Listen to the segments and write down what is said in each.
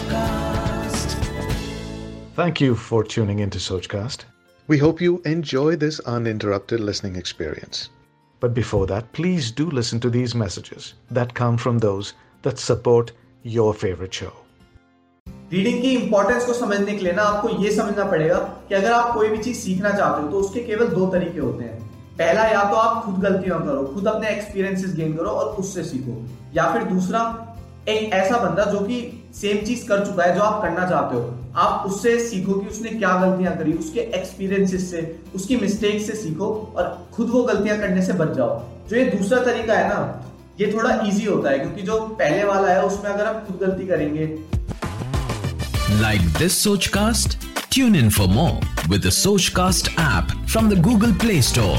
SojCast. Thank you for tuning into SojCast. We hope you enjoy this uninterrupted listening experience. But before that, please do listen to these messages that come from those that support your favorite show. Reading की importance को समझने के लिए ना आपको ये समझना पड़ेगा कि अगर आप कोई भी चीज सीखना चाहते हो तो उसके केवल दो तरीके होते हैं। पहला, या तो आप खुद गलतियां करो, खुद अपने एक्सपीरियंसेस गेन करो और उससे सीखो, या फिर दूसरा, एक ऐसा बंदा जो कि सेम चीज कर चुका है जो आप करना चाहते हो, आप उससे सीखो कि उसने क्या गलतियां करी, उसके एक्सपीरियंसेस से, उसकी मिस्टेक से सीखो और खुद वो गलतियां करने से बच जाओ। जो ये दूसरा तरीका है ना, ये थोड़ा इजी होता है, क्योंकि जो पहले वाला है उसमें अगर आप खुद गलती करेंगे। Like this SojCast? Tune in for more with the SojCast app from the Google Play Store.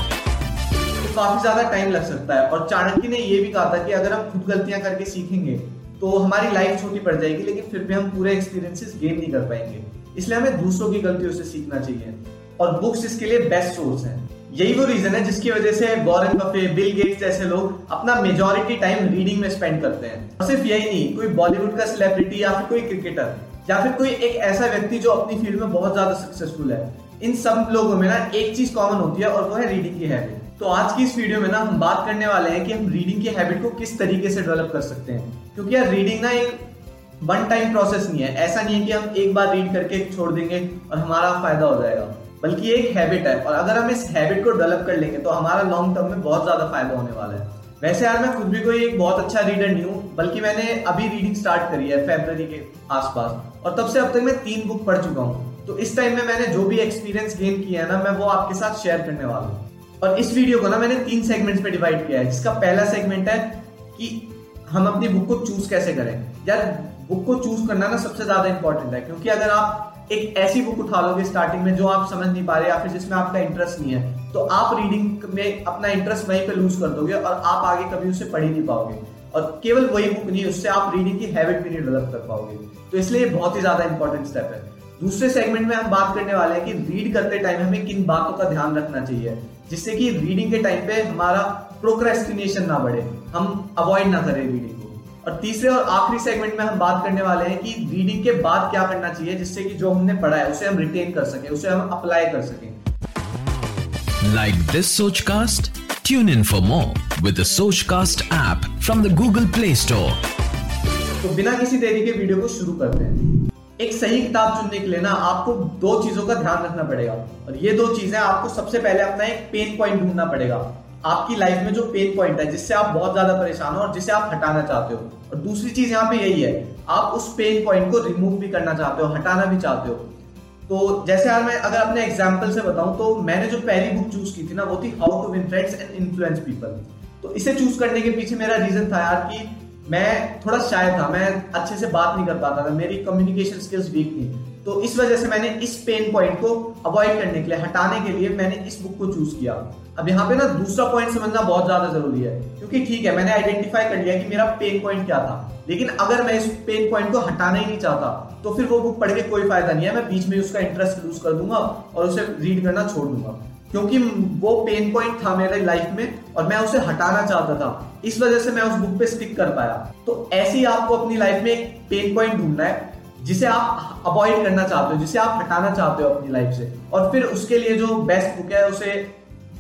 काफी ज्यादा टाइम लग सकता है और चाणक्य ने ये भी कहा था कि अगर हम खुद गलतियां करके सीखेंगे तो हमारी लाइफ छोटी पड़ जाएगी, लेकिन फिर भी हम पूरे एक्सपीरियंसेस गेन नहीं कर पाएंगे। इसलिए हमें दूसरों की गलतियों से सीखना चाहिए और बुक्स इसके लिए बेस्ट सोर्स है। यही वो रीजन है जिसकी वजह से वॉरेन बफेट, बिल गेट्स जैसे लोग अपना मेजॉरिटी टाइम रीडिंग में स्पेंड करते हैं। और सिर्फ यही नहीं, कोई बॉलीवुड का सेलिब्रिटी या फिर कोई क्रिकेटर या फिर कोई एक ऐसा व्यक्ति जो अपनी फील्ड में बहुत ज्यादा सक्सेसफुल है, इन सब लोगों में ना एक चीज कॉमन होती है और वो है रीडिंग की हैबिट। तो आज की इस वीडियो में ना हम बात करने वाले हैं कि हम रीडिंग की हैबिट को किस तरीके से डेवलप कर सकते हैं, क्योंकि यार रीडिंग ना एक वन टाइम प्रोसेस नहीं है। ऐसा नहीं है कि हम एक बार रीड करके छोड़ देंगे और हमारा फायदा हो जाएगा, बल्कि एक हैबिट है और अगर हम इस हैबिट को डेवलप कर लेंगे तो हमारा लॉन्ग टर्म में बहुत ज्यादा फायदा होने वाला है। वैसे यार मैं खुद भी कोई एक बहुत अच्छा रीडर नहीं हूँ, बल्कि मैंने अभी रीडिंग स्टार्ट करी है फरवरी के आसपास और तब से अब तक मैं 3 बुक पढ़ चुका हूँ। तो इस टाइम में मैंने जो भी एक्सपीरियंस गेन किया है ना, मैं वो आपके साथ शेयर करने वाला हूँ। और इस वीडियो को ना मैंने 3 सेगमेंट्स में डिवाइड किया है, जिसका पहला सेगमेंट है कि हम अपनी बुक को चूज कैसे करें। यार बुक को चूज करना ना सबसे ज्यादा इंपॉर्टेंट है, क्योंकि अगर आप एक ऐसी बुक उठा लोगे स्टार्टिंग में जो आप समझ नहीं पा रहे या फिर जिसमें आपका इंटरेस्ट नहीं है, तो आप रीडिंग में अपना इंटरेस्ट वहीं पे लूज कर दोगे और आप आगे कभी उसे पढ़ ही नहीं पाओगे। और केवल वही बुक नहीं, उससे आप रीडिंग की हैबिट भी नहीं डेवलप कर पाओगे, तो इसलिए बहुत ही ज्यादा इंपॉर्टेंट स्टेप है। दूसरे सेगमेंट में हम बात करने वाले हैं कि रीड करते टाइम हमें किन बातों का ध्यान रखना चाहिए, जिससे कि रीडिंग के टाइम पे हमारा प्रोक्रेस्टिनेशन ना बढ़े, हम अवॉइड ना करें रीडिंग को। और तीसरे और आखिरी सेगमेंट में हम बात करने वाले हैं कि रीडिंग के बाद क्या करना चाहिए, जिससे कि जो हमने पढ़ा है उसे हम रिटेन कर सके, उसे हम अप्लाई कर सके। Like this SojCast? Tune in for more with the SojCast app from the Google Play Store. तो बिना किसी देरी के वीडियो को शुरू करते हैं। एक सही किताब चुनने के लिए ना आपको 2 चीजों का ध्यान रखना पड़ेगा और ये 2 चीजें आपको सबसे पहले अपना एक पेन पॉइंट ढूंढना पड़ेगा, आपकी लाइफ में जो पेन पॉइंट है जिससे आप बहुत ज्यादा परेशान हो और जिसे आप हटाना चाहते हो। और दूसरी चीज यहाँ पे यही है, आप उस पेन पॉइंट को रिमूव भी करना चाहते हो, हटाना भी चाहते हो। तो जैसे यार मैं अगर अपने एग्जाम्पल से बताऊं तो मैंने जो पहली बुक चूज की थी ना, वो थी how to win friends and influence people. तो इसे चूज करने के पीछे मेरा रीजन था यार कि मैं थोड़ा शाय था, मैं अच्छे से बात नहीं कर पाता था, मेरी कम्युनिकेशन स्किल्स वीक थी। तो इस वजह से मैंने इस पेन पॉइंट को अवॉइड करने के लिए, हटाने के लिए मैंने इस बुक को चूज किया। अब यहाँ पे ना दूसरा पॉइंट समझना बहुत ज्यादा जरूरी है, क्योंकि ठीक है मैंने आइडेंटिफाई कर लिया कि मेरा पेन पॉइंट क्या था, लेकिन अगर मैं इस पेन पॉइंट को हटाना ही नहीं चाहता तो फिर वो बुक पढ़ के कोई फायदा नहीं है, मैं बीच में उसका इंटरेस्ट लूज कर दूंगा और उसे रीड करना छोड़ दूंगा, क्योंकि वो पेन पॉइंट था मेरे लाइफ में और मैं उसे हटाना चाहता था, इस वजह से मैं उस बुक पे स्टिक कर पाया। तो ऐसे ही आपको अपनी लाइफ में एक पेन पॉइंट ढूंढना है जिसे आप अवॉइड करना चाहते हो, जिसे आप हटाना चाहते हो अपनी लाइफ से, और फिर उसके लिए जो बेस्ट बुक है उसे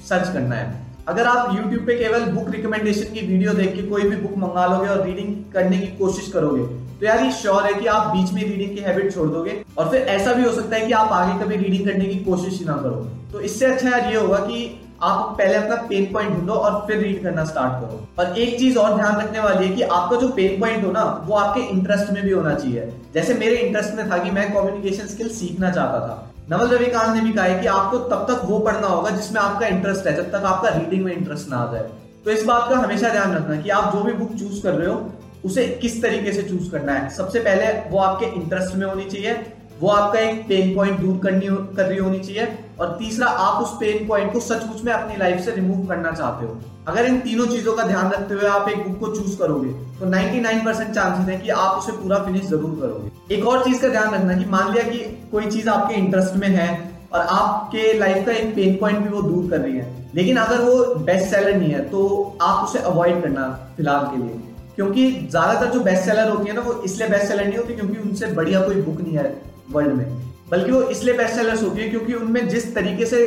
सर्च करना है। अगर आप YouTube पे केवल बुक रिकमेंडेशन की वीडियो देख के कोई भी बुक मंगा लोगे और रीडिंग करने की कोशिश करोगे तो यार ये श्योर है कि आप बीच में रीडिंग की हैबिट छोड़ दोगे और फिर ऐसा भी हो सकता है कि आप आगे कभी रीडिंग करने की कोशिश ही ना करो। तो इससे अच्छा यार ये होगा कि आप पहले अपना पेन पॉइंट ढूंढो और फिर रीड करना स्टार्ट करो। और एक चीज और ध्यान रखने वाली है कि आपका जो पेन पॉइंट हो ना, वो आपके इंटरेस्ट में भी होना चाहिए। जैसे मेरे इंटरेस्ट में था कि मैं कम्युनिकेशन स्किल सीखना चाहता था। नवल रविकांत ने भी कहा है कि आपको तब तक वो पढ़ना होगा जिसमें आपका इंटरेस्ट है, जब तक आपका रीडिंग में इंटरेस्ट ना आ जाए। तो इस बात का हमेशा ध्यान रखना कि आप जो भी बुक चूज कर रहे हो उसे किस तरीके से चूज करना है। सबसे पहले वो आपके इंटरेस्ट में होनी चाहिए, वो आपका एक पेन पॉइंट दूर कर रही होनी चाहिए, और तीसरा आप उस पेन पॉइंट को सचमुच में अपनी लाइफ से रिमूव करना चाहते हो। अगर इन तीनों चीजों का ध्यान रखते हुए आप एक बुक को चूज करोगे तो 99% चांसेस है कि आप उसे पूरा फिनिश जरूर करोगे। एक और चीज का ध्यान रखना कि मान लिया कि कोई चीज आपके इंटरेस्ट में है और आपके लाइफ का एक पेन पॉइंट भी वो दूर कर रही है, लेकिन अगर वो बेस्ट सेलर नहीं है तो आप उसे अवॉइड करना फिलहाल के लिए। क्योंकि ज्यादातर जो बेस्ट सेलर होती है ना, वो इसलिए बेस्ट सेलर नहीं होती क्योंकि उनसे बढ़िया कोई बुक नहीं है वर्ल्ड में, बल्कि वो इसलिए बेस्ट सेलर्स होती है क्योंकि उनमें जिस तरीके से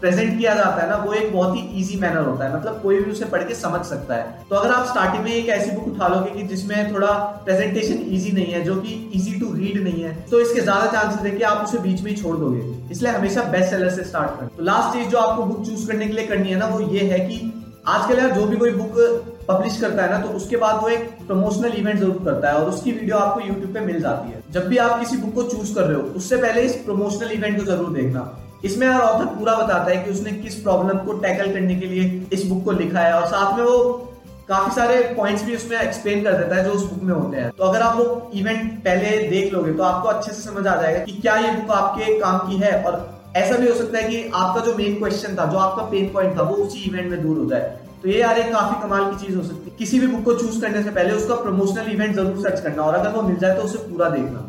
प्रेजेंट किया जाता है ना, वो एक बहुत ही इजी मैनर होता है, मतलब कोई भी उसे पढ़ के समझ सकता है। तो अगर आप स्टार्टिंग में एक ऐसी बुक उठा लोगे कि जिसमें थोड़ा प्रेजेंटेशन इजी नहीं है, जो कि इजी टू रीड नहीं है, तो इसके ज्यादा चांसेस है कि आप उसे बीच में ही छोड़ दोगे। इसलिए हमेशा बेस्ट सेलर से स्टार्ट करें। तो लास्ट चीज जो आपको बुक चूज करने के लिए करनी है ना, वो ये है कि आजकल यार जो भी कोई बुक पब्लिश करता है ना, तो उसके बाद वो एक प्रमोशनल इवेंट जरूर करता है और उसकी वीडियो आपको यूट्यूब पे मिल जाती है। जब भी आप किसी बुक को चूज कर रहे हो, उससे पहले इस प्रमोशनल इवेंट को जरूर देखना। इसमें यार ऑथर पूरा बताता है कि उसने किस प्रॉब्लम को टैकल करने के लिए इस बुक को लिखा है, और साथ में वो काफी सारे पॉइंट्स भी उसमें एक्सप्लेन कर देता है जो उस बुक में होते हैं। तो अगर आप वो इवेंट पहले देख लोगे तो आपको अच्छे से समझ आ जाएगा कि क्या ये बुक आपके काम की है, और ऐसा भी हो सकता है कि आपका जो मेन क्वेश्चन था, जो आपका पेन पॉइंट था, वो उसी इवेंट में दूर हो जाए। तो ये यार एक काफी कमाल की चीज हो सकती है। किसी भी बुक को चूज करने से पहले उसका प्रमोशनल इवेंट जरूर सर्च करना, और अगर वो मिल जाए तो उसे पूरा देखना।